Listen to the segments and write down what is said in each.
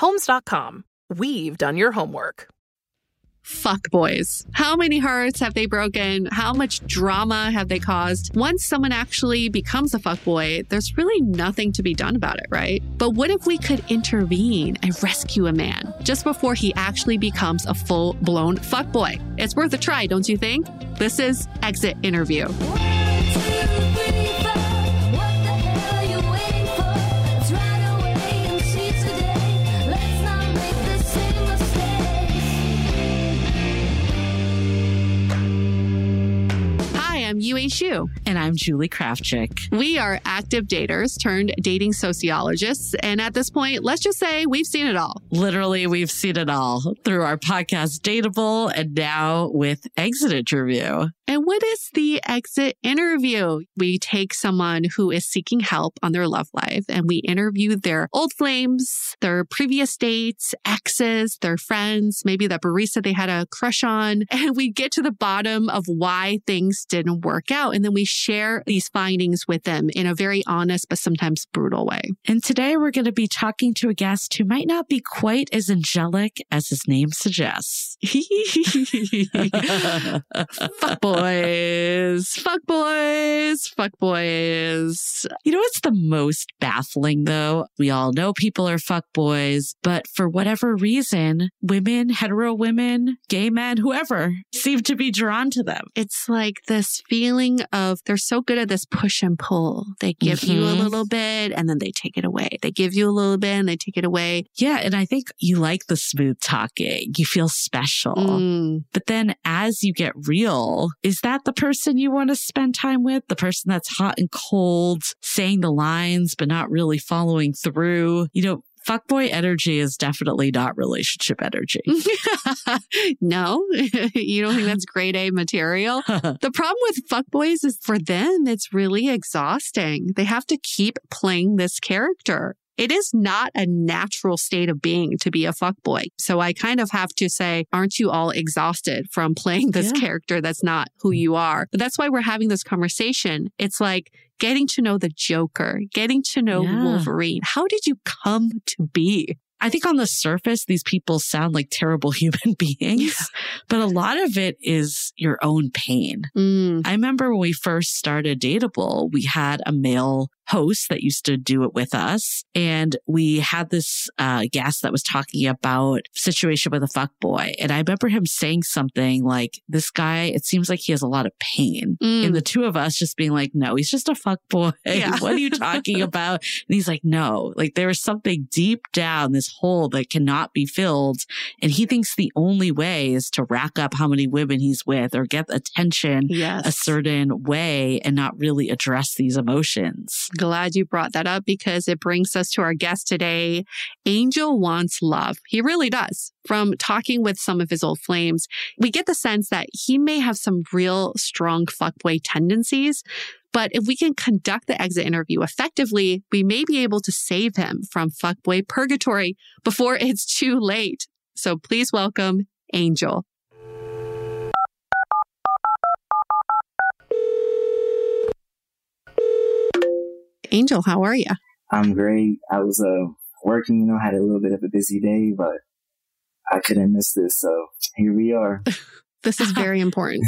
Homes.com. We've done your homework. Fuck boys. How many hearts have they broken? How much drama have they caused? Once someone actually becomes a fuckboy, there's really nothing to be done about it, right? But what if we could intervene and rescue a man just before he actually becomes a full-blown fuckboy? It's worth a try, don't you think? This is Exit Interview. I'm Yue Xu. And I'm Julie Krafchick. We are active daters turned dating sociologists. And at this point, let's just say we've seen it all. Literally, we've seen it all through our podcast Dateable and now with Exit Interview. And what is the Exit Interview? We take someone who is seeking help on their love life and we interview their old flames, their previous dates, exes, their friends, maybe that barista they had a crush on. And we get to the bottom of why things didn't work out. And then we share these findings with them in a very honest, but sometimes brutal way. And today we're going to be talking to a guest who might not be quite as angelic as his name suggests. Fuck boys. You know what's the most baffling though? We all know people are fuck boys, but for whatever reason, women, hetero women, gay men, whoever, seem to be drawn to them. It's like this feeling of they're so good at this push and pull. They give you a little bit and then they take it away. They give you a little bit and they take it away. Yeah, and I think you like the smooth talking. You feel special. But then as you get real, is that the person you want to spend time with? The person that's hot and cold, saying the lines, but not really following through? You know, fuckboy energy is definitely not relationship energy. No, you don't think that's grade A material? The problem with fuckboys is for them, it's really exhausting. They have to keep playing this character. It is not a natural state of being to be a fuckboy. So I kind of have to say, aren't you all exhausted from playing this character that's not who you are? But that's why we're having this conversation. It's like getting to know the Joker, getting to know Wolverine. How did you come to be? I think on the surface, these people sound like terrible human beings, but a lot of it is your own pain. I remember when we first started Dateable, we had a male host that used to do it with us. And we had this guest that was talking about situation with a fuckboy. And I remember him saying something like, this guy, it seems like he has a lot of pain. And the two of us just being like, no, he's just a fuckboy. Yeah. What are you talking about? And he's like, no, like there is something deep down this hole that cannot be filled. And he thinks the only way is to rack up how many women he's with or get attention a certain way and not really address these emotions. Glad you brought that up because it brings us to our guest today. Angel wants love. He really does. From talking with some of his old flames, we get the sense that he may have some real strong fuckboy tendencies, But if we can conduct the exit interview effectively, we may be able to save him from fuckboy purgatory before it's too late. So please welcome Angel. Angel, how are you? I'm great. I was working, had a little bit of a busy day, but I couldn't miss this. So here we are. This is very important.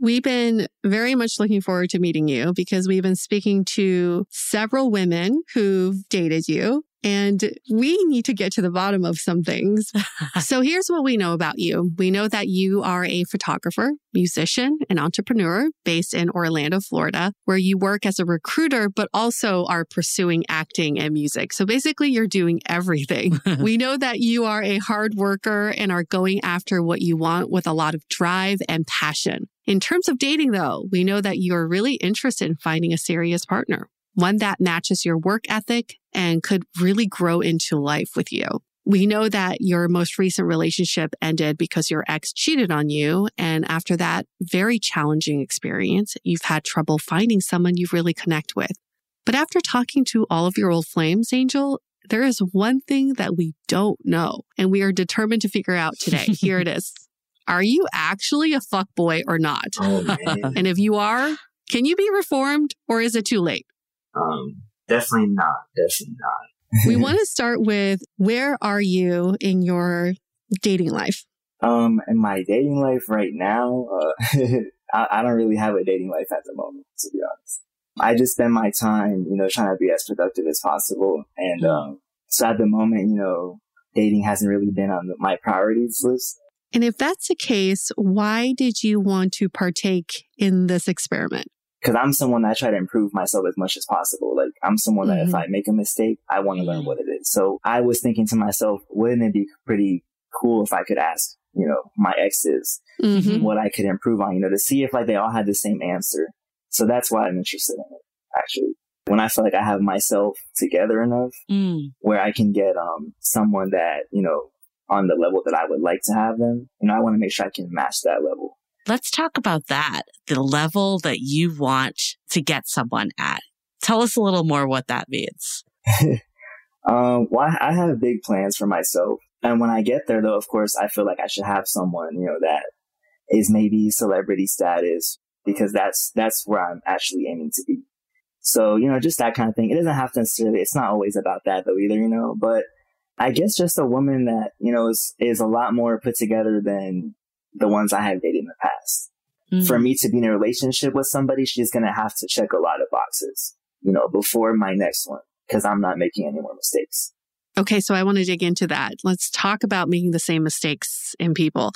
We've been very much looking forward to meeting you because we've been speaking to several women who've dated you, and we need to get to the bottom of some things. So here's what we know about you. We know that you are a photographer, musician, and entrepreneur based in Orlando, Florida, where you work as a recruiter, but also are pursuing acting and music. So basically, you're doing everything. We know that you are a hard worker and are going after what you want with a lot of drive and passion. In terms of dating, though, we know that you're really interested in finding a serious partner, one that matches your work ethic and could really grow into life with you. We know that your most recent relationship ended because your ex cheated on you. And after that very challenging experience, you've had trouble finding someone you really connect with. But after talking to all of your old flames, Angel, there is one thing that we don't know, and we are determined to figure out today. Here it is. Are you actually a fuckboy or not? Oh, man. And if you are, can you be reformed or is it too late? Definitely not. Definitely not. We want to start with, where are you in your dating life? In my dating life right now, I don't really have a dating life at the moment, to be honest. I just spend my time, trying to be as productive as possible. And so at the moment, dating hasn't really been on my priorities list. And if that's the case, why did you want to partake in this experiment? Because I'm someone that I try to improve myself as much as possible. Like, I'm someone that if I make a mistake, I want to learn what it is. So I was thinking to myself, wouldn't it be pretty cool if I could ask, my exes what I could improve on, to see if they all had the same answer. So that's why I'm interested in it, actually. When I feel like I have myself together enough where I can get someone that, on the level that I would like to have them. I want to make sure I can match that level. Let's talk about that, the level that you want to get someone at. Tell us a little more what that means. Well, I have big plans for myself. And when I get there, though, of course, I feel like I should have someone, that is maybe celebrity status, because that's where I'm actually aiming to be. So, just that kind of thing. It doesn't have to necessarily, it's not always about that, though, either, but I guess just a woman that, is a lot more put together than the ones I have dated in the past. Mm-hmm. For me to be in a relationship with somebody, she's going to have to check a lot of boxes, before my next one, because I'm not making any more mistakes. Okay, so I want to dig into that. Let's talk about making the same mistakes in people.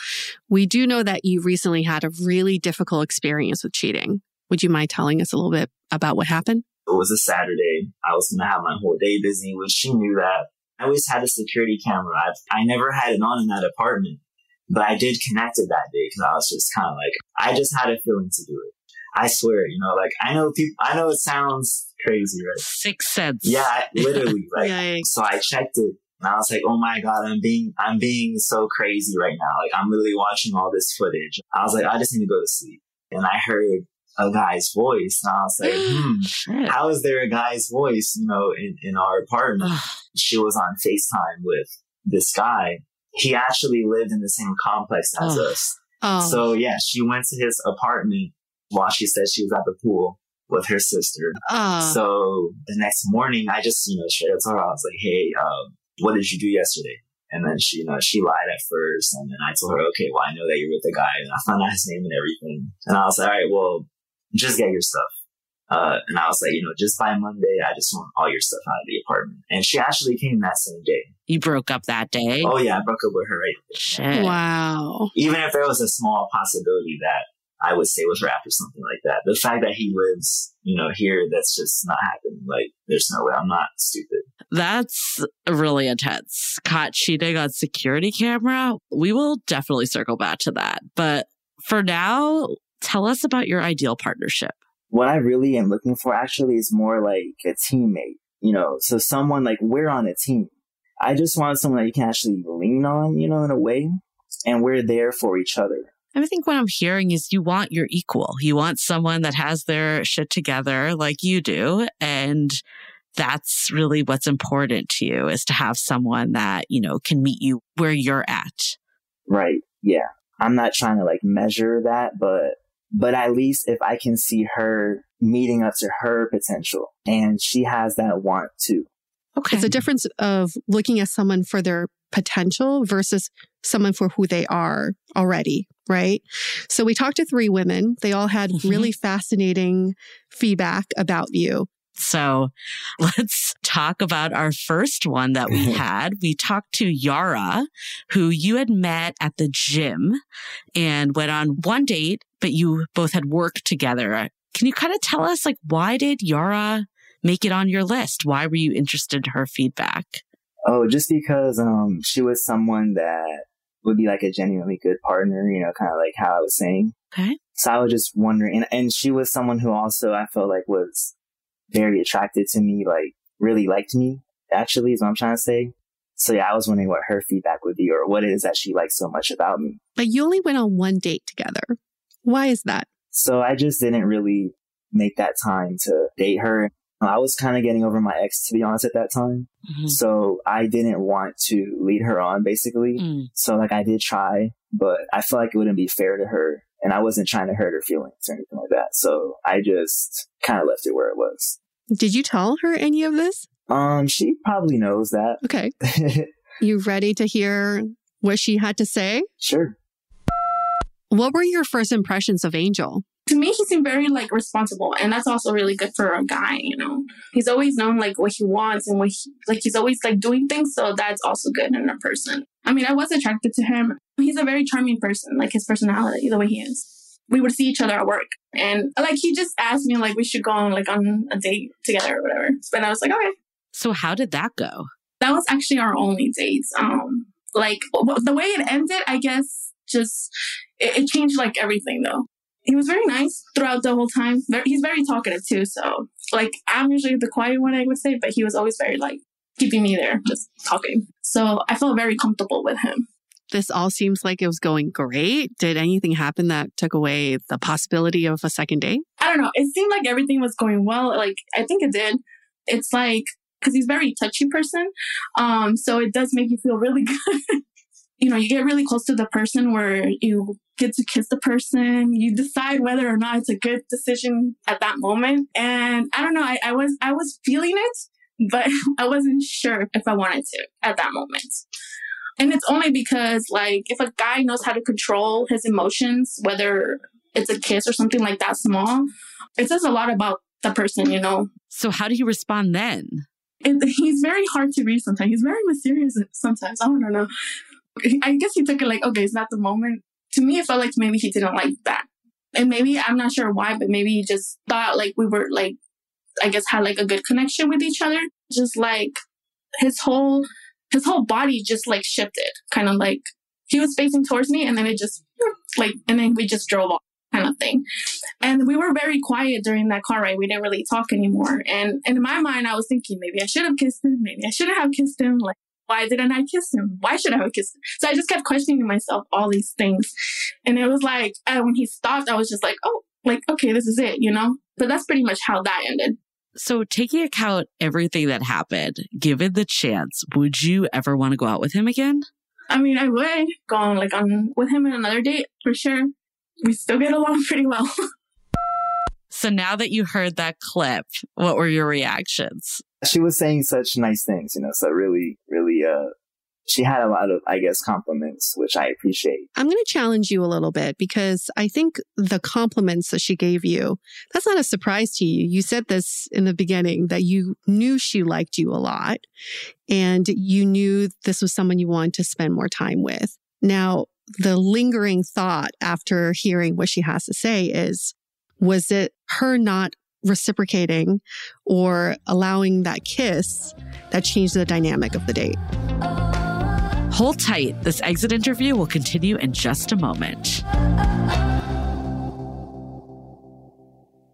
We do know that you recently had a really difficult experience with cheating. Would you mind telling us a little bit about what happened? It was a Saturday. I was going to have my whole day busy, which she knew that. I always had a security camera. I never had it on in that apartment, but I did connect it that day because I was just kind of I just had a feeling to do it. I swear, I know it sounds crazy, right? Sixth sense. Yeah, literally. So I checked it and I was like, oh my God, I'm being so crazy right now. I'm literally watching all this footage. I was like, I just need to go to sleep. And I heard a guy's voice. And I was like, how is there a guy's voice, in our apartment? She was on FaceTime with this guy. He actually lived in the same complex as us. Oh. So yeah, she went to his apartment while she said she was at the pool with her sister. Oh. So the next morning, I just, straight up told her, I was like, hey, what did you do yesterday? And then she, she lied at first. And then I told her, okay, well, I know that you're with the guy. And I found out his name and everything. And I was like, all right, well, just get your stuff. And I was like, just by Monday, I just want all your stuff out of the apartment. And she actually came that same day. You broke up that day? Oh, yeah. I broke up with her right there. Shit. Wow. Even if there was a small possibility that I would say was wrapped or something like that, the fact that he lives, here, that's just not happening. There's no way. I'm not stupid. That's really intense. Caught cheating on security camera. We will definitely circle back to that. But for now, tell us about your ideal partnership. What I really am looking for actually is more like a teammate, so someone we're on a team. I just want someone that you can actually lean on, in a way, and we're there for each other. I think what I'm hearing is you want your equal. You want someone that has their shit together like you do. And that's really what's important to you, is to have someone that, you know, can meet you where you're at. Right. Yeah. I'm not trying to like measure that, but at least if I can see her meeting up to her potential and she has that want too. Okay. It's a difference of looking at someone for their potential versus someone for who they are already, right? So we talked to 3 women. They all had really fascinating feedback about you. So let's talk about our first one that we had. We talked to Yara, who you had met at the gym and went on one date, but you both had worked together. Can you kind of tell us, like, why did Yara make it on your list? Why were you interested in her feedback? Oh, just because she was someone that would be like a genuinely good partner, you know, kind of like how I was saying. Okay. So I was just wondering, and she was someone who also I felt like was very attracted to me, like really liked me, actually, is what I'm trying to say. So yeah, I was wondering what her feedback would be or what it is that she likes so much about me. But you only went on one date together. Why is that? So I just didn't really make that time to date her. I was kind of getting over my ex, to be honest, at that time. Mm-hmm. So I didn't want to lead her on, basically. So like I did try, but I felt like it wouldn't be fair to her. And I wasn't trying to hurt her feelings or anything like that. So I just kind of left it where it was. Did you tell her any of this? She probably knows that. Okay. You ready to hear what she had to say? Sure. What were your first impressions of Angel? To me, he seemed very, like, responsible. And that's also really good for a guy, you know. He's always known, like, what he wants and what he... Like, he's always, like, doing things. So that's also good in a person. I mean, I was attracted to him. He's a very charming person. Like, his personality, the way he is. We would see each other at work. And, like, he just asked me, like, we should go on, like, on a date together or whatever. And I was like, okay. So how did that go? That was actually our only date. Like, the way it ended, I guess, just... It changed, like, everything, though. He was very nice throughout the whole time. He's very talkative too. So like I'm usually the quiet one, I would say, but he was always very like keeping me there, just talking. So I felt very comfortable with him. This all seems like it was going great. Did anything happen that took away the possibility of a second date? I don't know. It seemed like everything was going well. Like I think it did. It's like, cause he's a very touchy person. So it does make you feel really good. You know, you get really close to the person where you get to kiss the person. You decide whether or not it's a good decision at that moment. And I don't know, I was feeling it, but I wasn't sure if I wanted to at that moment. And it's only because like if a guy knows how to control his emotions, whether it's a kiss or something like that small, it says a lot about the person, you know. So how do you respond then? He's very hard to read sometimes. He's very mysterious sometimes. I don't know. I guess he took it like, okay, it's not the moment. To me, it felt like maybe he didn't like that. And maybe, I'm not sure why, but maybe he just thought like we were like, I guess had like a good connection with each other. Just like his whole body just like shifted. Kind of like he was facing towards me and then it just like, and then we just drove off kind of thing. And we were very quiet during that car ride. We didn't really talk anymore. And in my mind, I was thinking maybe I should have kissed him. Maybe I shouldn't have kissed him. Like, why didn't I kiss him? Why should I have kissed him? So I just kept questioning myself all these things. And it was like, when he stopped, I was just like, oh, like, okay, this is it, you know? But that's pretty much how that ended. So taking account everything that happened, given the chance, would you ever want to go out with him again? I mean, I would go on, like, with him on another date for sure. We still get along pretty well. So now that you heard that clip, what were your reactions? She was saying such nice things, you know, so really, really, she had a lot of, I guess, compliments, which I appreciate. I'm going to challenge you a little bit because I think the compliments that she gave you, that's not a surprise to you. You said this in the beginning that you knew she liked you a lot and you knew this was someone you wanted to spend more time with. Now, the lingering thought after hearing what she has to say is, was it her not reciprocating or allowing that kiss that changed the dynamic of the date? Hold tight. This exit interview will continue in just a moment.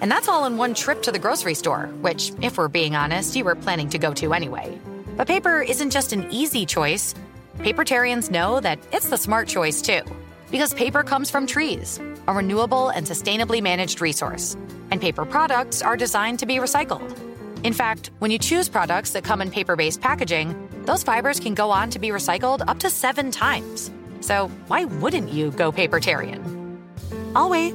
And that's all in one trip to the grocery store, which, if we're being honest, you were planning to go to anyway. But paper isn't just an easy choice. Papertarians know that it's the smart choice, too. Because paper comes from trees, a renewable and sustainably managed resource. And paper products are designed to be recycled. In fact, when you choose products that come in paper-based packaging, those fibers can go on to be recycled up to 7 times. So why wouldn't you go papertarian? I'll wait.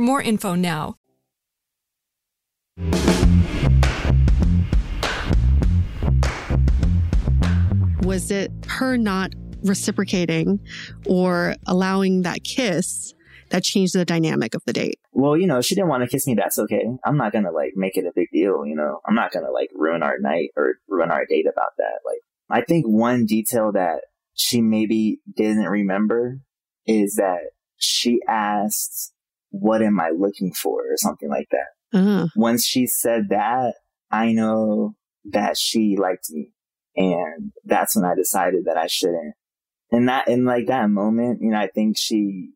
more info now. Was it her not reciprocating or allowing that kiss that changed the dynamic of the date? Well, you know, she didn't want to kiss me. That's okay. I'm not going to make it a big deal. You know, I'm not going to ruin our night or ruin our date about that. I think one detail that she maybe didn't remember is that she asked, "What am I looking for?" or something like that. Once she said that, I know that she liked me. And that's when I decided that I shouldn't. And that, in that moment, you know, I think she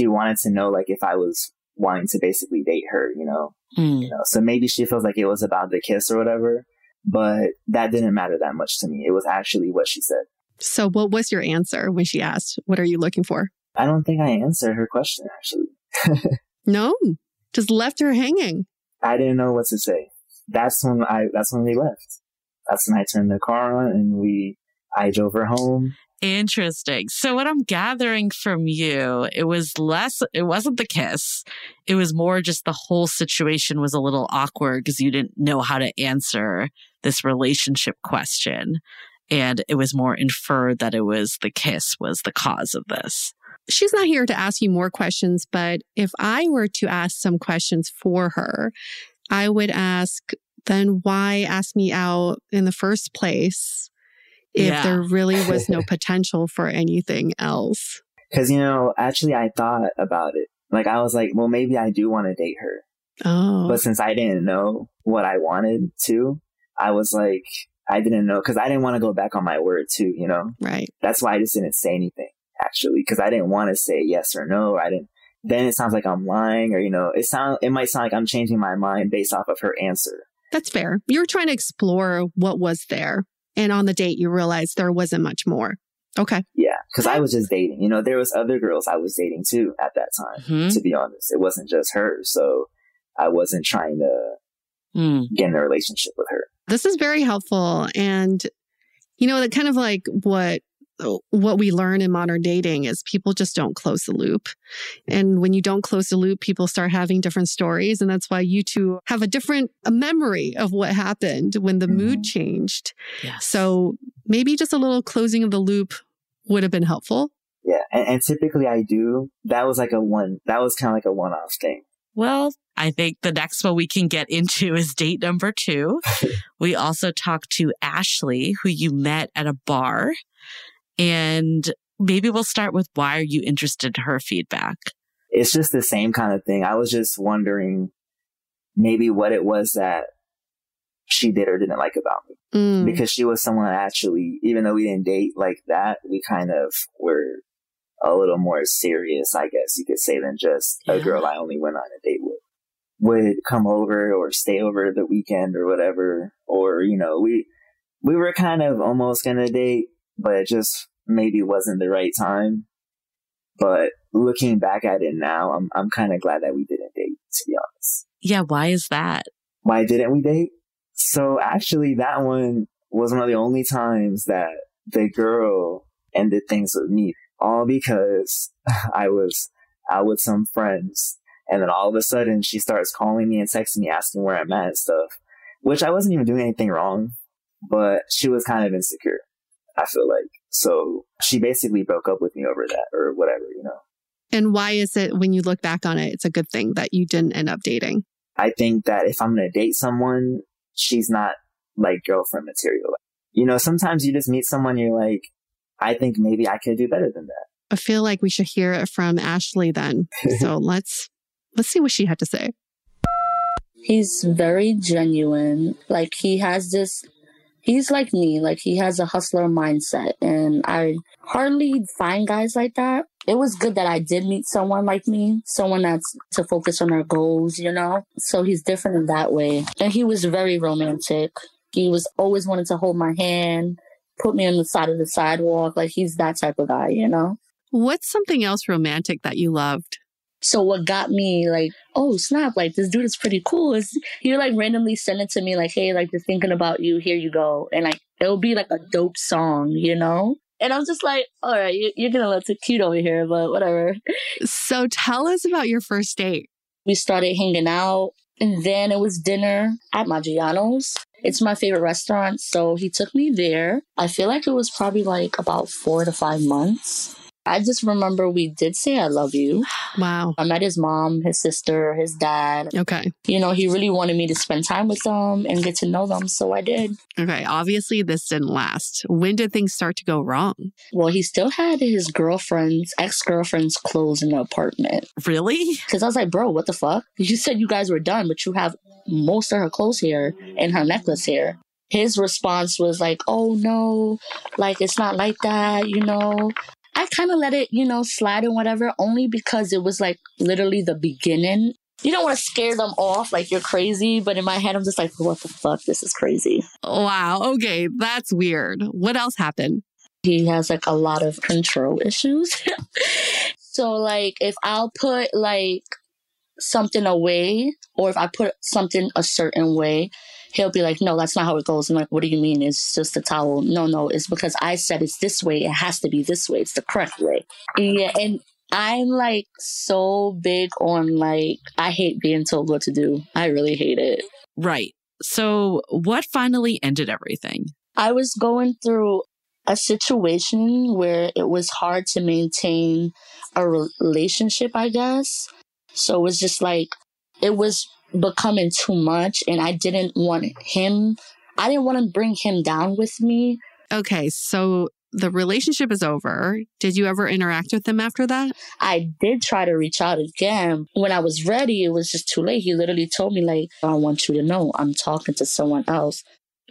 wanted to know, if I was wanting to basically date her, you know. You know, so maybe she feels it was about the kiss or whatever, but that didn't matter that much to me. It was actually what she said. So what was your answer when she asked, "What are you looking for?" I don't think I answered her question, actually. No, just left her hanging. I didn't know what to say. That's when we left. That's when I turned the car on and I drove her home. Interesting. So what I'm gathering from you, it wasn't the kiss. It was more just the whole situation was a little awkward because you didn't know how to answer this relationship question. And it was more inferred that it was the kiss was the cause of this. She's not here to ask you more questions, but if I were to ask some questions for her, I would ask, then why ask me out in the first place if there really was no potential for anything else? Because, you know, actually I thought about it. I was like, well, maybe I do want to date her. Oh. But since I didn't know what I wanted to, I was like, I didn't know because I didn't want to go back on my word too, you know? Right. That's why I just didn't say anything. Actually, because I didn't want to say yes or no. Then it sounds like I'm lying or, you know, it might sound like I'm changing my mind based off of her answer. That's fair. You were trying to explore what was there. And on the date, you realized there wasn't much more. Okay. Yeah. Because I was just dating. You know, there was other girls I was dating too at that time, to be honest. It wasn't just her. So I wasn't trying to get in a relationship with her. This is very helpful. And, you know, that kind of what what we learn in modern dating is people just don't close the loop. And when you don't close the loop, people start having different stories. And that's why you two have a memory of what happened when the mood changed. Yes. So maybe just a little closing of the loop would have been helpful. Yeah. And typically I do. That was kind of like a one-off thing. Well, I think the next one we can get into is date number 2. We also talked to Ashley, who you met at a bar. And maybe we'll start with, why are you interested in her feedback? It's just the same kind of thing. I was just wondering maybe what it was that she did or didn't like about me. Because she was someone actually, even though we didn't date like that, we kind of were a little more serious, I guess you could say, than just a girl I only went on a date with. Would come over or stay over the weekend or whatever. Or, you know, we were kind of almost going to date, but it just maybe wasn't the right time. But looking back at it now, I'm kind of glad that we didn't date, to be honest. Yeah, why is that? Why didn't we date? So actually, that one was one of the only times that the girl ended things with me, all because I was out with some friends. And then all of a sudden, she starts calling me and texting me, asking where I'm at and stuff, which I wasn't even doing anything wrong. But she was kind of insecure, I feel like. So she basically broke up with me over that or whatever, you know. And why is it, when you look back on it, it's a good thing that you didn't end up dating? I think that if I'm going to date someone, she's not like girlfriend material. You know, sometimes you just meet someone, you're like, I think maybe I could do better than that. I feel like we should hear it from Ashley then. So let's see what she had to say. He's very genuine. Like, he has this... He's like me, like he has a hustler mindset, and I hardly find guys like that. It was good that I did meet someone like me, someone that's to focus on our goals, you know? So he's different in that way. And he was very romantic. He was always wanting to hold my hand, put me on the side of the sidewalk. Like, he's that type of guy, you know? What's something else romantic that you loved? So what got me like, oh snap, like this dude is pretty cool, is he like randomly sent it to me like, hey, like they're thinking about you, here you go. And like, it'll be like a dope song, you know? And I'm just like, all right, you're going to look too cute over here, but whatever. So tell us about your first date. We started hanging out, and then it was dinner at Maggiano's. It's my favorite restaurant. So he took me there. I feel like it was probably like about 4 to 5 months. I just remember we did say I love you. Wow. I met his mom, his sister, his dad. Okay. You know, he really wanted me to spend time with them and get to know them. So I did. Okay. Obviously, this didn't last. When did things start to go wrong? Well, he still had his ex-girlfriend's clothes in the apartment. Really? Because I was like, bro, what the fuck? You said you guys were done, but you have most of her clothes here and her necklace here. His response was like, oh, no, like, it's not like that, you know. I kind of let it, you know, slide and whatever, only because it was like literally the beginning. You don't want to scare them off like you're crazy. But in my head, I'm just like, what the fuck? This is crazy. Wow. Okay. That's weird. What else happened? He has like a lot of control issues. So like if I'll put like something away, or if I put something a certain way, he'll be like, no, that's not how it goes. I'm like, what do you mean? It's just a towel. No, it's because I said it's this way. It has to be this way. It's the correct way. Yeah, and I'm like so big on like, I hate being told what to do. I really hate it. Right. So what finally ended everything? I was going through a situation where it was hard to maintain a relationship, I guess. So it was just like, it was becoming too much, and I didn't want to bring him down with me. Okay, so the relationship is over. Did you ever interact with him after that? I did try to reach out again. When I was ready, it was just too late. He literally told me, like, I want you to know I'm talking to someone else.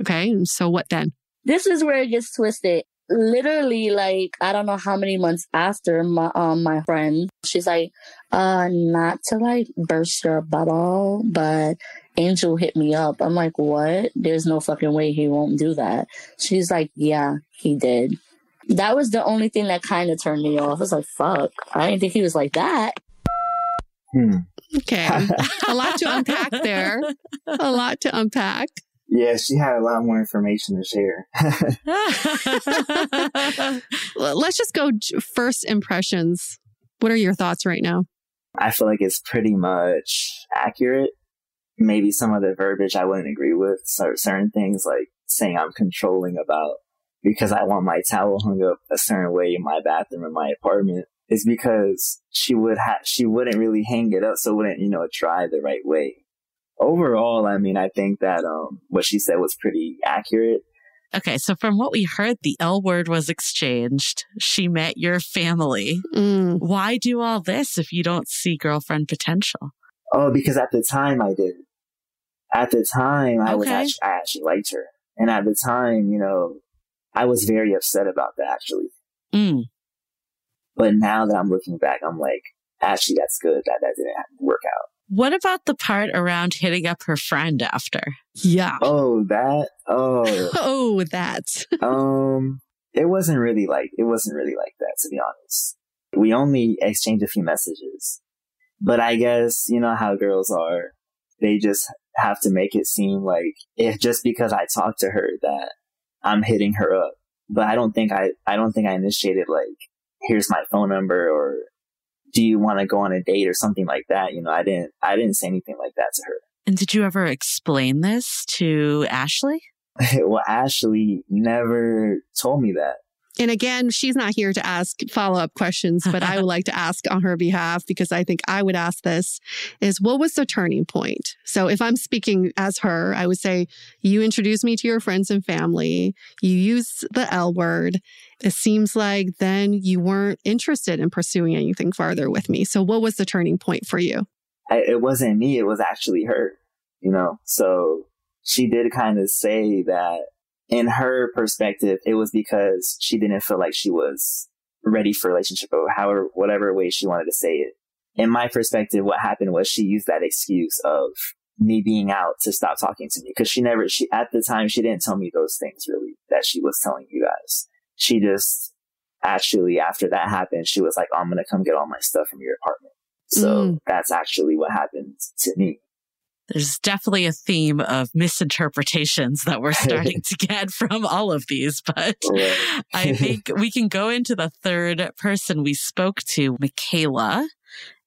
Okay, so what then? This is where it gets twisted. Literally, like, I don't know how many months after, my friend, she's like, not to like burst your bubble, but Angel hit me up. I'm like, what? There's no fucking way he won't do that. She's like, yeah, he did. That was the only thing that kind of turned me off. I was like, fuck, I didn't think he was like that. Okay. A lot to unpack there. Yeah, she had a lot more information to share. Let's just go first impressions. What are your thoughts right now? I feel like it's pretty much accurate. Maybe some of the verbiage I wouldn't agree with. So certain things like saying I'm controlling about because I want my towel hung up a certain way in my bathroom in my apartment. It's because she wouldn't really hang it up, so it wouldn't, dry the right way. Overall, I think that what she said was pretty accurate. Okay, so from what we heard, the L word was exchanged. She met your family. Mm. Why do all this if you don't see girlfriend potential? Oh, because at the time I did. At the time, I actually liked her. And at the time, I was very upset about that, actually. Mm. But now that I'm looking back, I'm like, actually, that's good. That didn't work out. What about the part around hitting up her friend after? Yeah. It wasn't really like that, to be honest. We only exchanged a few messages. But I guess, how girls are, they just have to make it seem like if just because I talked to her that I'm hitting her up. But I don't think I initiated like, here's my phone number or do you want to go on a date or something like that? I didn't say anything like that to her. And did you ever explain this to Ashley? Well, Ashley never told me that. And again, she's not here to ask follow-up questions, but I would like to ask on her behalf, because I think I would ask this, is what was the turning point? So if I'm speaking as her, I would say, you introduced me to your friends and family. You use the L word. It seems like then you weren't interested in pursuing anything farther with me. So what was the turning point for you? It wasn't me. It was actually her, So she did kind of say that. In her perspective, it was because she didn't feel like she was ready for a relationship or however, whatever way she wanted to say it. In my perspective, what happened was she used that excuse of me being out to stop talking to me because she at the time, she didn't tell me those things really that she was telling you guys. She just actually, after that happened, she was like, oh, I'm going to come get all my stuff from your apartment. So that's actually what happened to me. There's definitely a theme of misinterpretations that we're starting to get from all of these, but I think we can go into the third person we spoke to, Michaela,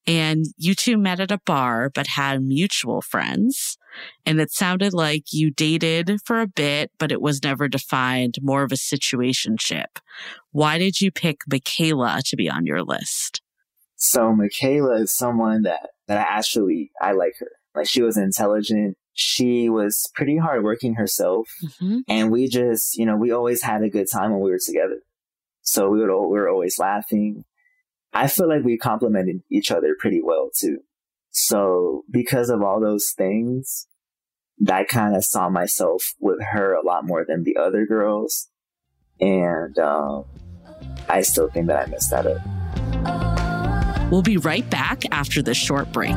and you two met at a bar, but had mutual friends. And it sounded like you dated for a bit, but it was never defined, more of a situationship. Why did you pick Michaela to be on your list? So Michaela is someone that I like her. Like, she was intelligent. She was pretty hardworking herself. Mm-hmm. And we just, we always had a good time when we were together. So we were always laughing. I feel like we complemented each other pretty well, too. So because of all those things, I kind of saw myself with her a lot more than the other girls. And I still think that I messed that up. We'll be right back after this short break.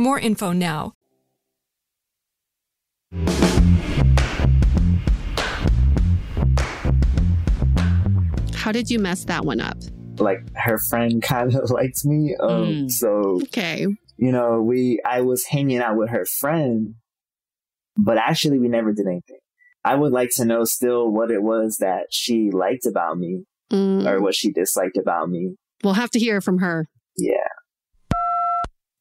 more info now. How did you mess that one up? Like, her friend kind of liked me. Okay. You know, I was hanging out with her friend, but actually we never did anything. I would like to know still what it was that she liked about me or what she disliked about me. We'll have to hear from her. Yeah.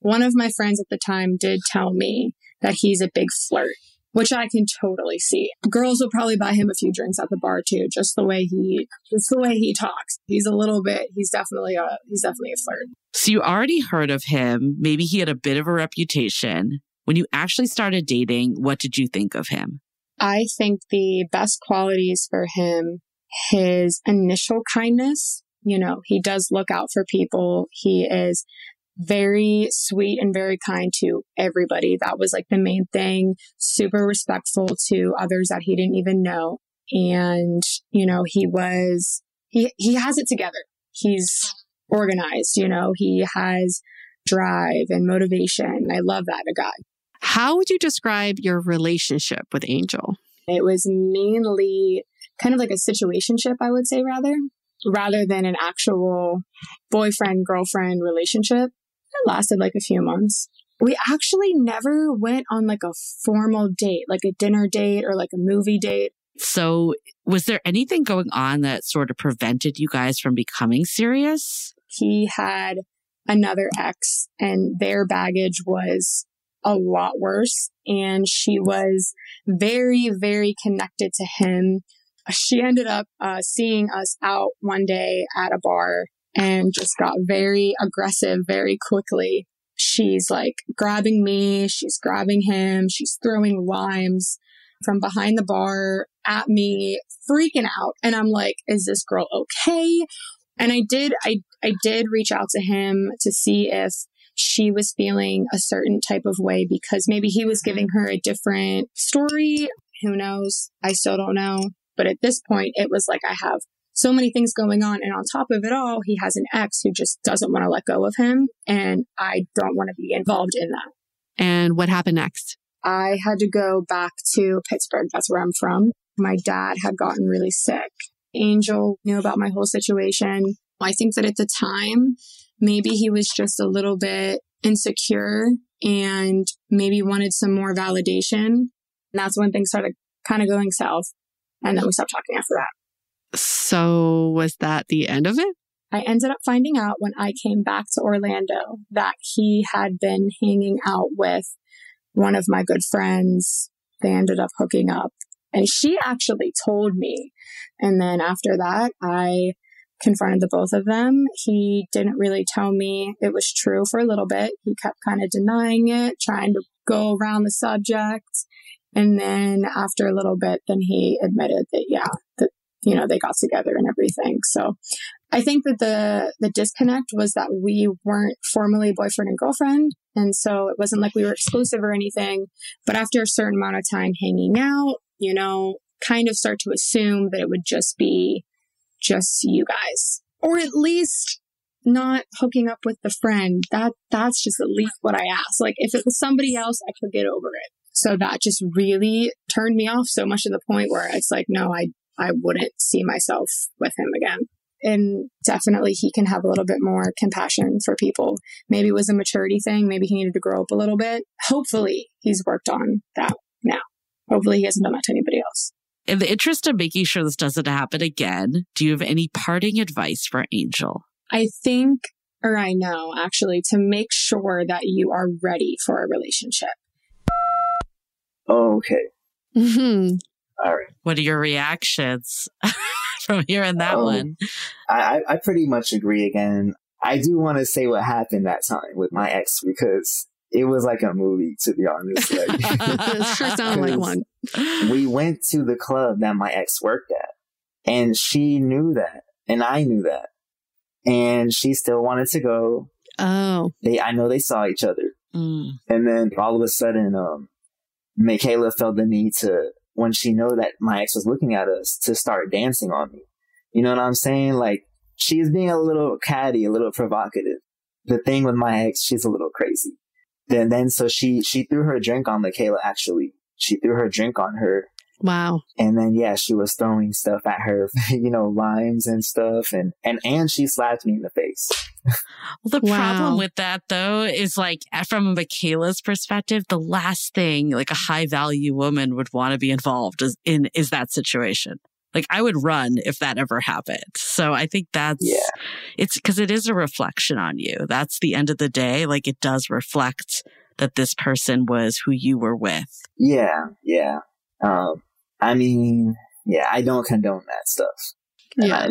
One of my friends at the time did tell me that he's a big flirt, which I can totally see. Girls will probably buy him a few drinks at the bar too, just the way he talks. He's definitely a flirt. So you already heard of him. Maybe he had a bit of a reputation. When you actually started dating, what did you think of him? I think the best qualities for him, his initial kindness. You know, he does look out for people. He is very sweet and very kind to everybody. That was like the main thing. Super respectful to others that he didn't even know. And, you know, he has it together. He's organized, you know, he has drive and motivation. I love that a guy. How would you describe your relationship with Angel? It was mainly kind of like a situationship, I would say, rather than an actual boyfriend-girlfriend relationship. It lasted like a few months. We actually never went on like a formal date, like a dinner date or like a movie date. So was there anything going on that sort of prevented you guys from becoming serious? He had another ex and their baggage was a lot worse. And she was very, very connected to him. She ended up seeing us out one day at a bar and just got very aggressive very quickly. She's like grabbing me. She's grabbing him. She's throwing limes from behind the bar at me, freaking out. And I'm like, is this girl okay? And I did reach out to him to see if she was feeling a certain type of way because maybe he was giving her a different story. Who knows? I still don't know. But at this point, it was like, I have so many things going on. And on top of it all, he has an ex who just doesn't want to let go of him. And I don't want to be involved in that. And what happened next? I had to go back to Pittsburgh. That's where I'm from. My dad had gotten really sick. Angel knew about my whole situation. I think that at the time, maybe he was just a little bit insecure and maybe wanted some more validation. And that's when things started kind of going south. And then we stopped talking after that. So was that the end of it? I ended up finding out when I came back to Orlando that he had been hanging out with one of my good friends. They ended up hooking up. And she actually told me. And then after that, I confronted the both of them. He didn't really tell me it was true for a little bit. He kept kind of denying it, trying to go around the subject. And then after a little bit, then he admitted that, you know, they got together and everything. So I think that the disconnect was that we weren't formally boyfriend and girlfriend. And so it wasn't like we were exclusive or anything. But after a certain amount of time hanging out, you know, kind of start to assume that it would just be just you guys, or at least not hooking up with the friend. That's just at least what I asked. Like, if it was somebody else, I could get over it. So that just really turned me off so much to the point where it's like, no, I wouldn't see myself with him again. And definitely he can have a little bit more compassion for people. Maybe it was a maturity thing. Maybe he needed to grow up a little bit. Hopefully he's worked on that now. Hopefully he hasn't done that to anybody else. In the interest of making sure this doesn't happen again, do you have any parting advice for Angel? I know, to make sure that you are ready for a relationship. Okay. Mm-hmm. All right. What are your reactions from hearing that one? I pretty much agree again. I do want to say what happened that time with my ex because it was like a movie, to be honest. It sure sounded like one. We went to the club that my ex worked at, and she knew that, and I knew that, and she still wanted to go. Oh. I know they saw each other. Mm. And then all of a sudden, Michaela felt the need to, when she knew that my ex was looking at us, to start dancing on me. You know what I'm saying? Like, she's being a little catty, a little provocative. The thing with my ex, she's a little crazy. So she threw her drink on Michaela, actually. She threw her drink on her. Wow. And then, yeah, she was throwing stuff at her, you know, limes and stuff. And she slapped me in the face. Well, the problem with that, though, is like from Michaela's perspective, the last thing like a high value woman would want to be involved is that situation. Like, I would run if that ever happened. So I think it's because it is a reflection on you. That's the end of the day. Like, it does reflect that this person was who you were with. Yeah. Yeah. I don't condone that stuff. Yeah.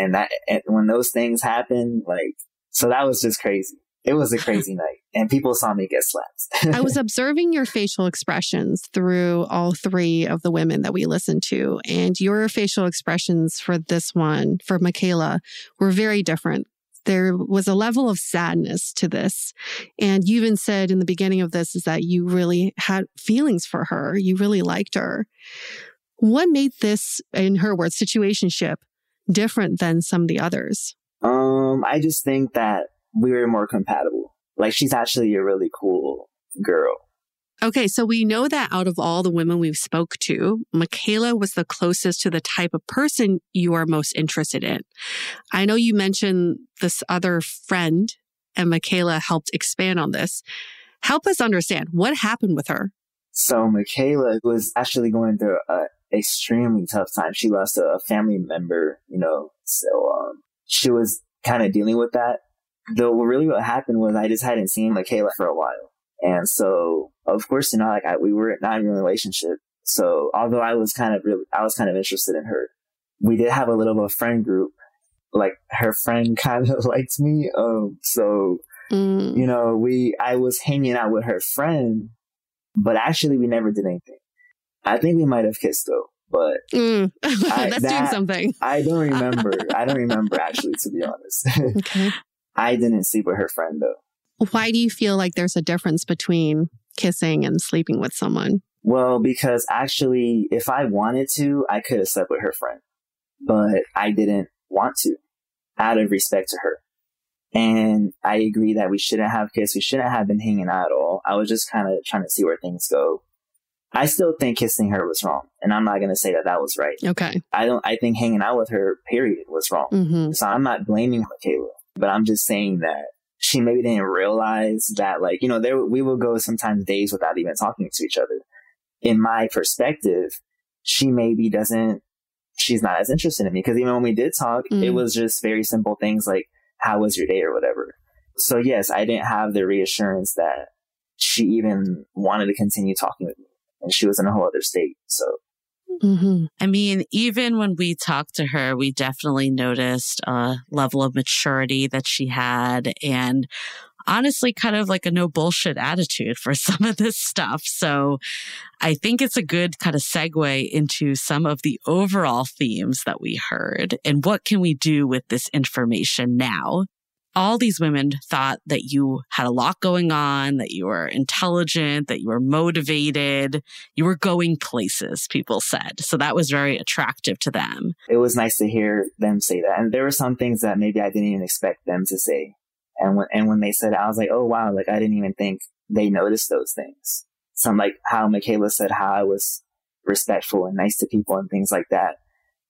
And when those things happen, like, so that was just crazy. It was a crazy night, and people saw me get slapped. I was observing your facial expressions through all three of the women that we listened to, and your facial expressions for this one, for Michaela, were very different. There was a level of sadness to this. And you even said in the beginning of this is that you really had feelings for her. You really liked her. What made this, in her words, situationship different than some of the others? I just think that we were more compatible. Like, she's actually a really cool girl. Okay, so we know that out of all the women we've spoke to, Michaela was the closest to the type of person you are most interested in. I know you mentioned this other friend, and Michaela helped expand on this. Help us understand what happened with her. So Michaela was actually going through an extremely tough time. She lost a family member, you know, so she was kind of dealing with that. Though really what happened was I just hadn't seen Michaela for a while. And so, of course, you know, like we were not in a relationship. So although I was kind of interested in her, we did have a little bit of friend group. Like, her friend kind of liked me. You know, I was hanging out with her friend, but actually we never did anything. I think we might have kissed though, but doing something. I don't remember actually, to be honest. Okay. I didn't sleep with her friend though. Why do you feel like there's a difference between kissing and sleeping with someone? Well, because actually, if I wanted to, I could have slept with her friend, but I didn't want to out of respect to her. And I agree that we shouldn't have kissed. We shouldn't have been hanging out at all. I was just kind of trying to see where things go. I still think kissing her was wrong, and I'm not going to say that was right. Okay. I think hanging out with her, period, was wrong. Mm-hmm. So I'm not blaming Michaela. But I'm just saying that she maybe didn't realize that, like, you know, we will go sometimes days without even talking to each other. In my perspective, she's not as interested in me. Because even when we did talk, it was just very simple things like, how was your day or whatever. So yes, I didn't have the reassurance that she even wanted to continue talking with me. And she was in a whole other state, so... Mm-hmm. I mean, even when we talked to her, we definitely noticed a level of maturity that she had and honestly kind of like a no bullshit attitude for some of this stuff. So I think it's a good kind of segue into some of the overall themes that we heard and what can we do with this information now? All these women thought that you had a lot going on, that you were intelligent, that you were motivated, you were going places, people said. So that was very attractive to them. It was nice to hear them say that. And there were some things that maybe I didn't even expect them to say. And when they said it, I was like, oh, wow, like I didn't even think they noticed those things. So I'm like how Michaela said how I was respectful and nice to people and things like that.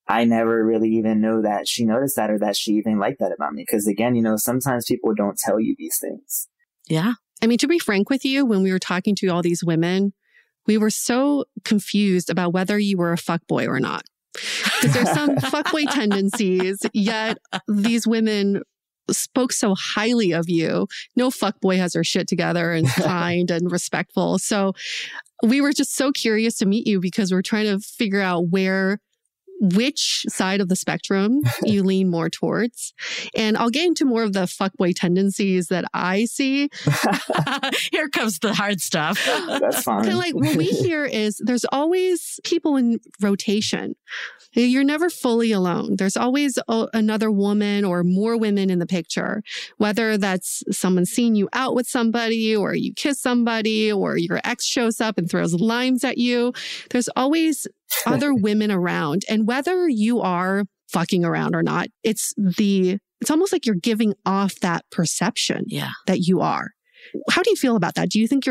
I never really even knew that she noticed that or that she even liked that about me. Because again, you know, sometimes people don't tell you these things. Yeah. I mean, to be frank with you, when we were talking to all these women, we were so confused about whether you were a fuckboy or not. Because there's some fuckboy tendencies, yet these women spoke so highly of you. No fuckboy has her shit together and kind and respectful. So we were just so curious to meet you because we're trying to figure out which side of the spectrum you lean more towards. And I'll get into more of the fuckboy tendencies that I see. Here comes the hard stuff. That's fine. Kind of like what we hear is there's always people in rotation. You're never fully alone. There's always another woman or more women in the picture, whether that's someone seeing you out with somebody or you kiss somebody or your ex shows up and throws limes at you. There's always other women around. And whether you are fucking around or not, it's almost like you're giving off that perception that you are. How do you feel about that? Do you think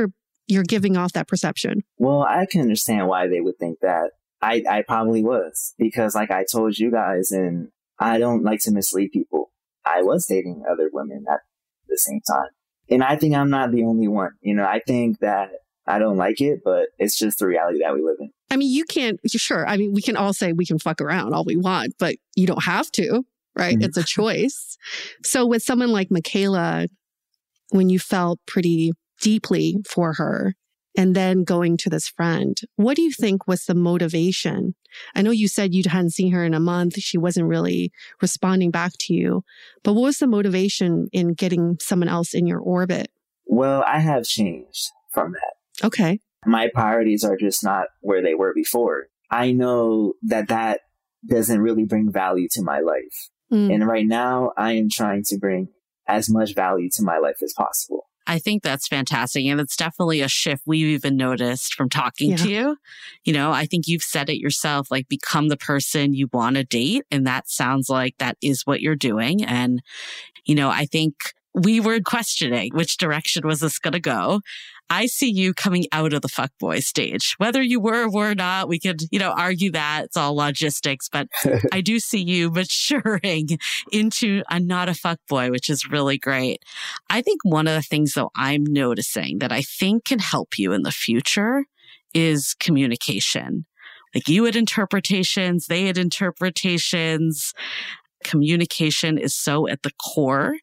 you're giving off that perception? Well, I can understand why they would think that. I probably was, because like I told you guys, and I don't like to mislead people. I was dating other women at the same time. And I think I'm not the only one. You know, I think that I don't like it, but it's just the reality that we live in. I mean, we can all say we can fuck around all we want, but you don't have to, right? Mm-hmm. It's a choice. So with someone like Michaela, when you felt pretty deeply for her and then going to this friend, what do you think was the motivation? I know you said you hadn't seen her in a month. She wasn't really responding back to you, but what was the motivation in getting someone else in your orbit? Well, I have changed from that. Okay. My priorities are just not where they were before. I know that doesn't really bring value to my life. Mm. And right now I am trying to bring as much value to my life as possible. I think that's fantastic. And it's definitely a shift we've even noticed from talking to you. You know, I think you've said it yourself, like become the person you want to date. And that sounds like that is what you're doing. And, you know, I think we were questioning which direction was this going to go. I see you coming out of the fuckboy stage. Whether you were or were not, we could, you know, argue that. It's all logistics, but I do see you maturing into a not a fuckboy, which is really great. I think one of the things, though, I'm noticing that I think can help you in the future is communication. Like you had interpretations, they had interpretations. Communication is so at the core.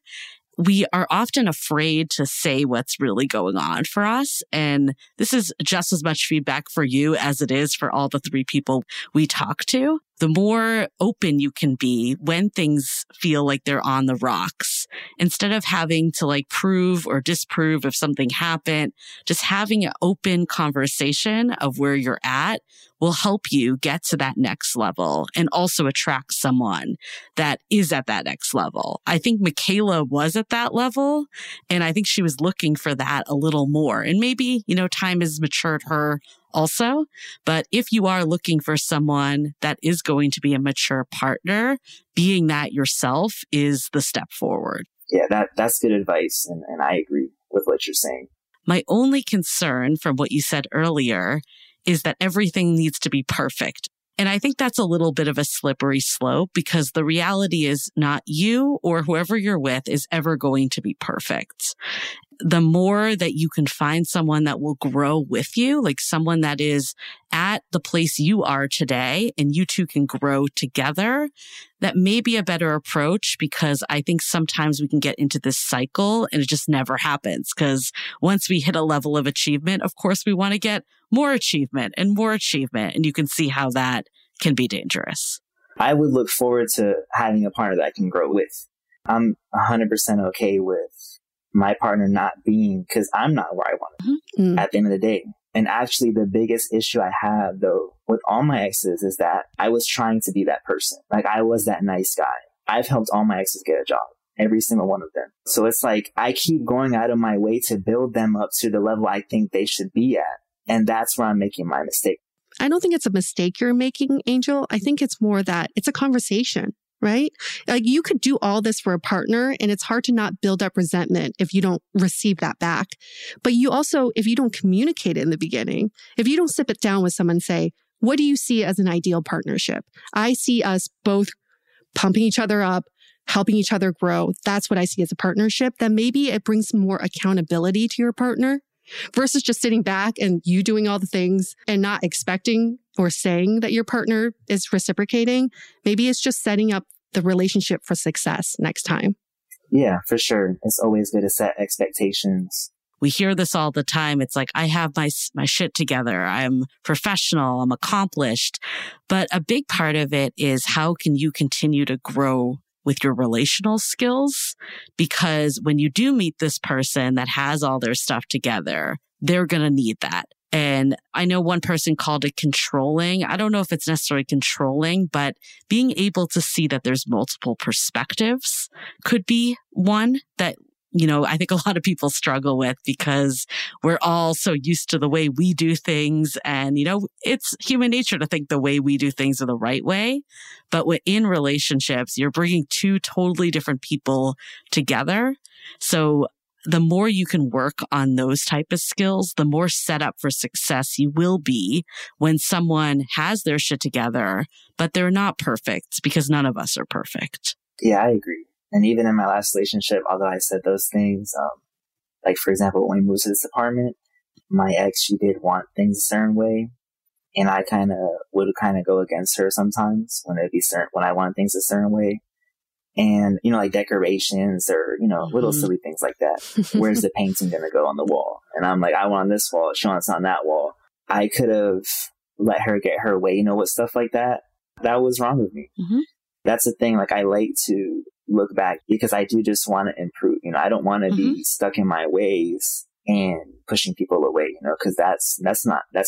We are often afraid to say what's really going on for us. And this is just as much feedback for you as it is for all the three people we talk to. The more open you can be when things feel like they're on the rocks, instead of having to like prove or disprove if something happened, just having an open conversation of where you're at will help you get to that next level and also attract someone that is at that next level. I think Michaela was at that level, and I think she was looking for that a little more. And maybe, you know, time has matured her also. But if you are looking for someone that is going to be a mature partner, being that yourself is the step forward. Yeah, that's good advice. And I agree with what you're saying. My only concern from what you said earlier is that everything needs to be perfect. And I think that's a little bit of a slippery slope, because the reality is not you or whoever you're with is ever going to be perfect. The more that you can find someone that will grow with you, like someone that is at the place you are today and you two can grow together, that may be a better approach, because I think sometimes we can get into this cycle and it just never happens, because once we hit a level of achievement, of course, we want to get more achievement. And you can see how that can be dangerous. I would look forward to having a partner that I can grow with. I'm 100% okay with my partner not being, because I'm not where I want to be at the end of the day. And actually, the biggest issue I have, though, with all my exes is that I was trying to be that person. Like, I was that nice guy. I've helped all my exes get a job, every single one of them. So it's like, I keep going out of my way to build them up to the level I think they should be at. And that's where I'm making my mistake. I don't think it's a mistake you're making, Angel. I think it's more that it's a conversation. Right? Like you could do all this for a partner, and it's hard to not build up resentment if you don't receive that back. But you also, if you don't communicate it in the beginning, if you don't sit it down with someone and say, What do you see as an ideal partnership? I see us both pumping each other up, helping each other grow. That's what I see as a partnership. Then maybe it brings more accountability to your partner versus just sitting back and you doing all the things and not expecting or saying that your partner is reciprocating. Maybe it's just setting up the relationship for success next time. Yeah, for sure. It's always good to set expectations. We hear this all the time. It's like, I have my shit together. I'm professional. I'm accomplished. But a big part of it is how can you continue to grow with your relational skills? Because when you do meet this person that has all their stuff together, they're going to need that. And I know one person called it controlling. I don't know if it's necessarily controlling, but being able to see that there's multiple perspectives could be one that, you know, I think a lot of people struggle with because we're all so used to the way we do things. And, you know, it's human nature to think the way we do things are the right way. But within relationships, you're bringing two totally different people together. So the more you can work on those type of skills, the more set up for success you will be when someone has their shit together, but they're not perfect because none of us are perfect. Yeah, I agree. And even in my last relationship, although I said those things, like, for example, when we moved to this apartment, my ex, she did want things a certain way. And I would go against her sometimes when I wanted things a certain way. And, you know, like decorations or, you know, little silly things like that. Where's the painting going to go on the wall? And I'm like, I want on this wall. She wants on that wall. I could have let her get her way, you know, with stuff like that. That was wrong with me. Mm-hmm. That's the thing. Like, I like to look back because I do just want to improve. You know, I don't want to be stuck in my ways and pushing people away, you know, because that's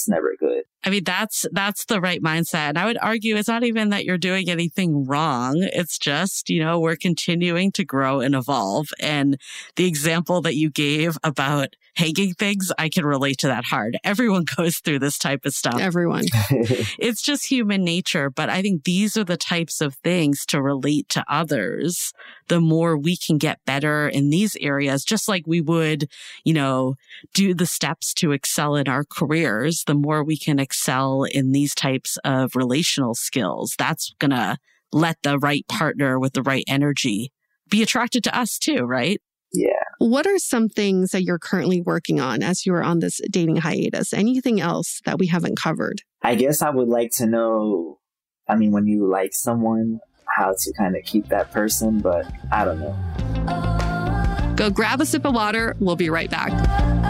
never good. I mean, that's the right mindset. And I would argue it's not even that you're doing anything wrong. It's just, you know, we're continuing to grow and evolve. And the example that you gave about hanging things, I can relate to that hard. Everyone goes through this type of stuff. Everyone. It's just human nature. But I think these are the types of things to relate to others. The more we can get better in these areas, just like we would, you know, do the steps to excel in our careers, the more we can excel in these types of relational skills. That's going to let the right partner with the right energy be attracted to us too, right? Yeah. What are some things that you're currently working on as you are on this dating hiatus? Anything else that we haven't covered? I guess I would like to know, I mean, when you like someone, how to kind of keep that person, but I don't know. Go grab a sip of water. We'll be right back.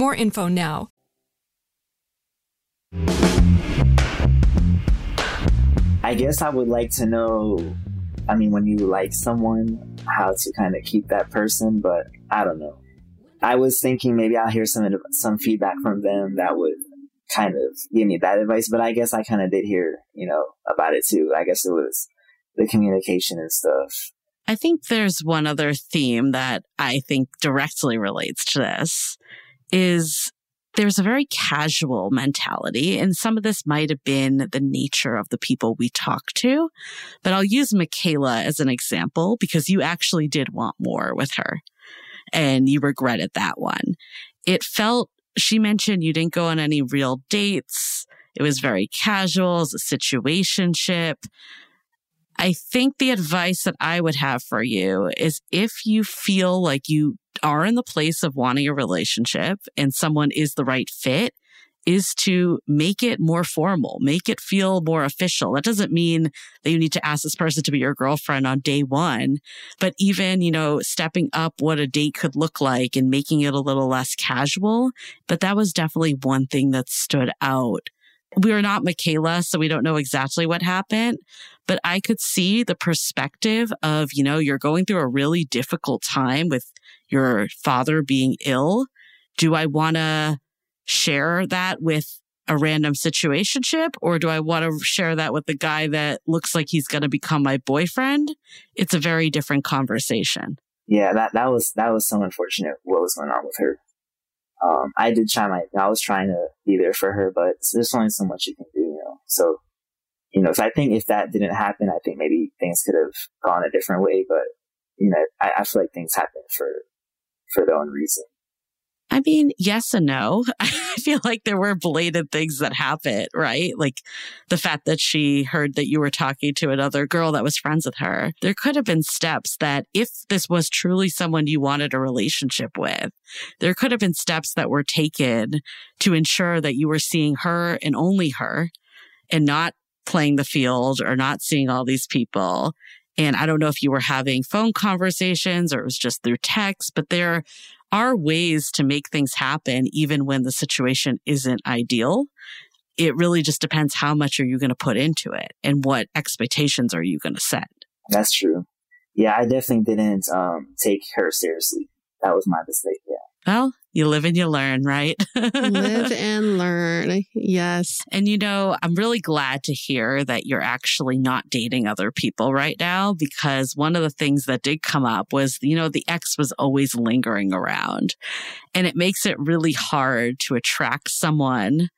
more info now. I guess I would like to know, I mean, when you like someone, how to kind of keep that person, but I don't know. I was thinking maybe I'll hear some feedback from them that would kind of give me bad advice, but I guess I kind of did hear, about it too. I guess it was the communication and stuff. I think there's one other theme that I think directly relates to this. Is there's a very casual mentality, and some of this might have been the nature of the people we talked to, but I'll use Michaela as an example because you actually did want more with her and you regretted that one. It felt, she mentioned you didn't go on any real dates. It was very casual, it was a situationship. I think the advice that I would have for you is if you feel like you are in the place of wanting a relationship and someone is the right fit, is to make it more formal, make it feel more official. That doesn't mean that you need to ask this person to be your girlfriend on day one, but even, stepping up what a date could look like and making it a little less casual. But that was definitely one thing that stood out. We are not Michaela, so we don't know exactly what happened, but I could see the perspective of, you're going through a really difficult time with your father being ill. Do I want to share that with a random situationship, or do I want to share that with the guy that looks like he's going to become my boyfriend? It's a very different conversation. Yeah, that was so unfortunate what was going on with her. I was trying to be there for her, but there's only so much you can do, So, so I think if that didn't happen, I think maybe things could have gone a different way. But, I feel like things happen for their own reason. I mean, yes and no. I feel like there were belated things that happened, right? Like the fact that she heard that you were talking to another girl that was friends with her. There could have been steps that if this was truly someone you wanted a relationship with, there could have been steps that were taken to ensure that you were seeing her and only her and not playing the field or not seeing all these people. And I don't know if you were having phone conversations or it was just through text, but there are ways to make things happen even when the situation isn't ideal. It really just depends how much are you going to put into it and what expectations are you going to set. That's true. Yeah, I definitely didn't take her seriously. That was my mistake, yeah. Well, you live and you learn, right? Live and learn. Yes. And I'm really glad to hear that you're actually not dating other people right now, because one of the things that did come up was, the ex was always lingering around, and it makes it really hard to attract someone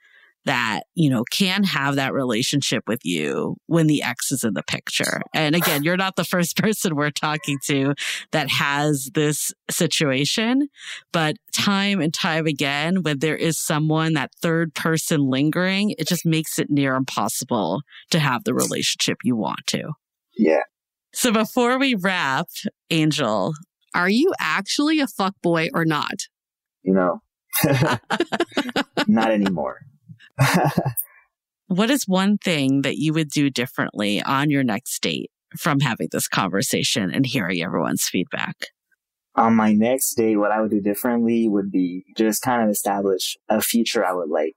that, can have that relationship with you when the ex is in the picture. And again, you're not the first person we're talking to that has this situation, but time and time again, when there is someone, that third person lingering, it just makes it near impossible to have the relationship you want to. Yeah. So before we wrap, Angel, are you actually a fuckboy or not? Not anymore. What is one thing that you would do differently on your next date from having this conversation and hearing everyone's feedback? On my next date, what I would do differently would be just kind of establish a future I would like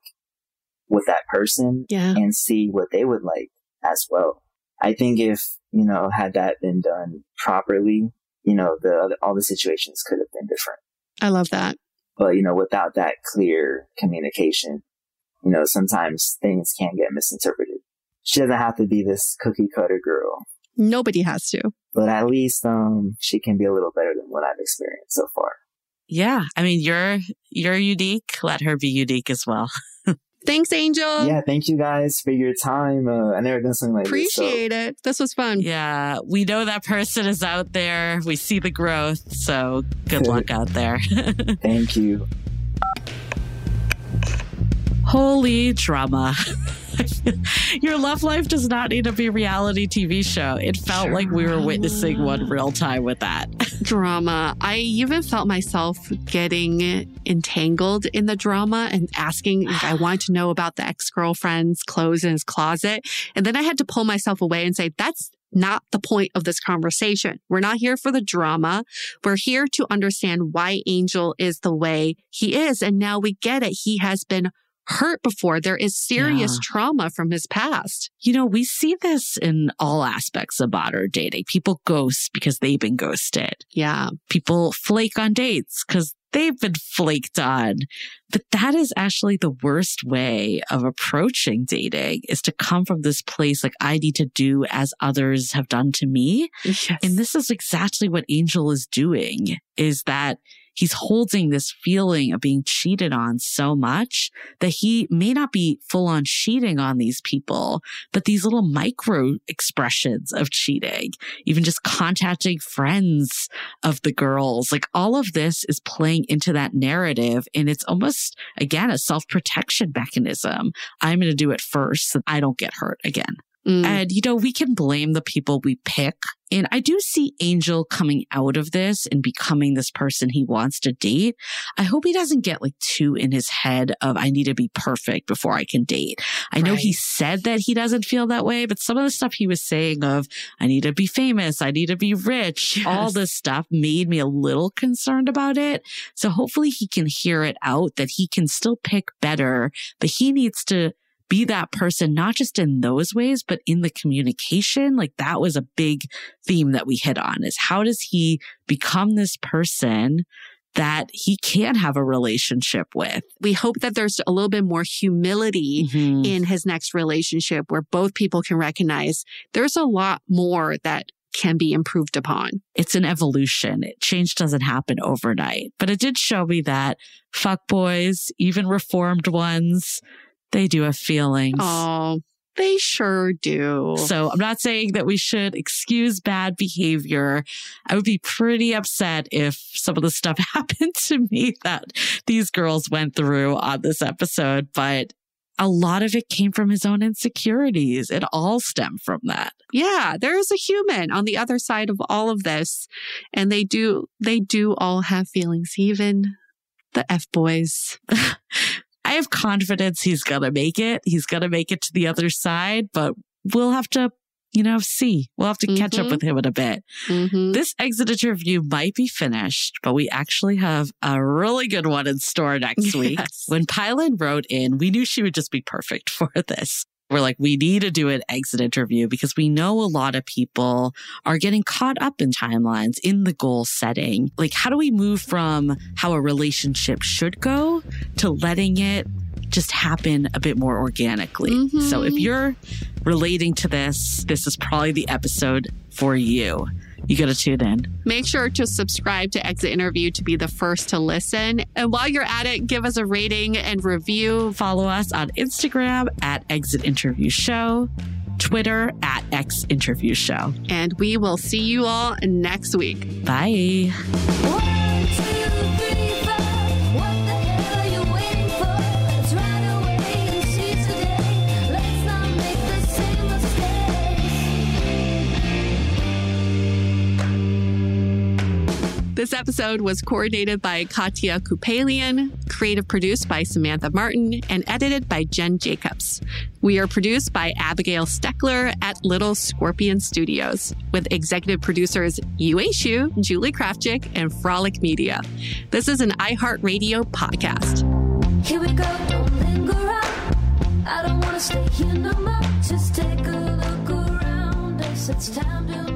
with that person, and see what they would like as well. I think if, had that been done properly, all the situations could have been different. I love that. But, without that clear communication, sometimes things can get misinterpreted. She doesn't have to be this cookie cutter girl. Nobody has to. But at least she can be a little better than what I've experienced so far. Yeah. I mean, you're unique. Let her be unique as well. Thanks, Angel. Yeah, thank you guys for your time. I never done something like this. Appreciate it. This was fun. Yeah, we know that person is out there. We see the growth. So good luck out there. Thank you. Holy drama. Your love life does not need to be a reality TV show. It felt like we were witnessing one real time with that. Drama. I even felt myself getting entangled in the drama and asking, like, I want to know about the ex-girlfriend's clothes in his closet. And then I had to pull myself away and say, that's not the point of this conversation. We're not here for the drama. We're here to understand why Angel is the way he is. And now we get it. He has been hurt before. There is serious trauma from his past. You know, we see this in all aspects of modern dating. People ghost because they've been ghosted. Yeah. People flake on dates because they've been flaked on. But that is actually the worst way of approaching dating, is to come from this place like, I need to do as others have done to me. Yes. And this is exactly what Angel is doing, is that he's holding this feeling of being cheated on so much that he may not be full on cheating on these people, but these little micro expressions of cheating, even just contacting friends of the girls, like all of this is playing into that narrative. And it's almost, again, a self-protection mechanism. I'm going to do it first so I don't get hurt again. And, you know, we can blame the people we pick. And I do see Angel coming out of this and becoming this person he wants to date. I hope he doesn't get like too in his head of, I need to be perfect before I can date. I know he said that he doesn't feel that way, but some of the stuff he was saying of, I need to be famous, I need to be rich, all this stuff made me a little concerned about it. So hopefully he can hear it out that he can still pick better, but he needs to be that person, not just in those ways, but in the communication. Like that was a big theme that we hit on, is how does he become this person that he can have a relationship with? We hope that there's a little bit more humility in his next relationship, where both people can recognize there's a lot more that can be improved upon. It's an evolution. Change doesn't happen overnight, but it did show me that fuckboys, even reformed ones, they do have feelings. Oh, they sure do. So I'm not saying that we should excuse bad behavior. I would be pretty upset if some of the stuff happened to me that these girls went through on this episode, but a lot of it came from his own insecurities. It all stemmed from that. Yeah, there is a human on the other side of all of this, and they do all have feelings, even the F-boys. I have confidence he's going to make it. He's going to make it to the other side, but we'll have to, you know, see. We'll have to catch up with him in a bit. This exit interview might be finished, but we actually have a really good one in store next week. When Pylon wrote in, we knew she would just be perfect for this. We're like, we need to do an exit interview because we know a lot of people are getting caught up in timelines, in the goal setting. Like, how do we move from how a relationship should go to letting it just happen a bit more organically? So if you're relating to this, this is probably the episode for you. You got to tune in. Make sure to subscribe to Exit Interview to be the first to listen. And while you're at it, give us a rating and review. Follow us on Instagram at Exit Interview Show, Twitter at X Interview Show. And we will see you all next week. Bye. This episode was coordinated by Katia Kupelian, creative produced by Samantha Martin, and edited by Jen Jacobs. We are produced by Abigail Steckler at Little Scorpion Studios, with executive producers Yue Xu, Julie Krafchick, and Frolic Media. This is an iHeartRadio podcast. Here we go, don't linger up. I don't want to stay here no more. Just take a look around us. It's time to move on.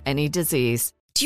any disease. Do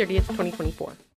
30th, 2024.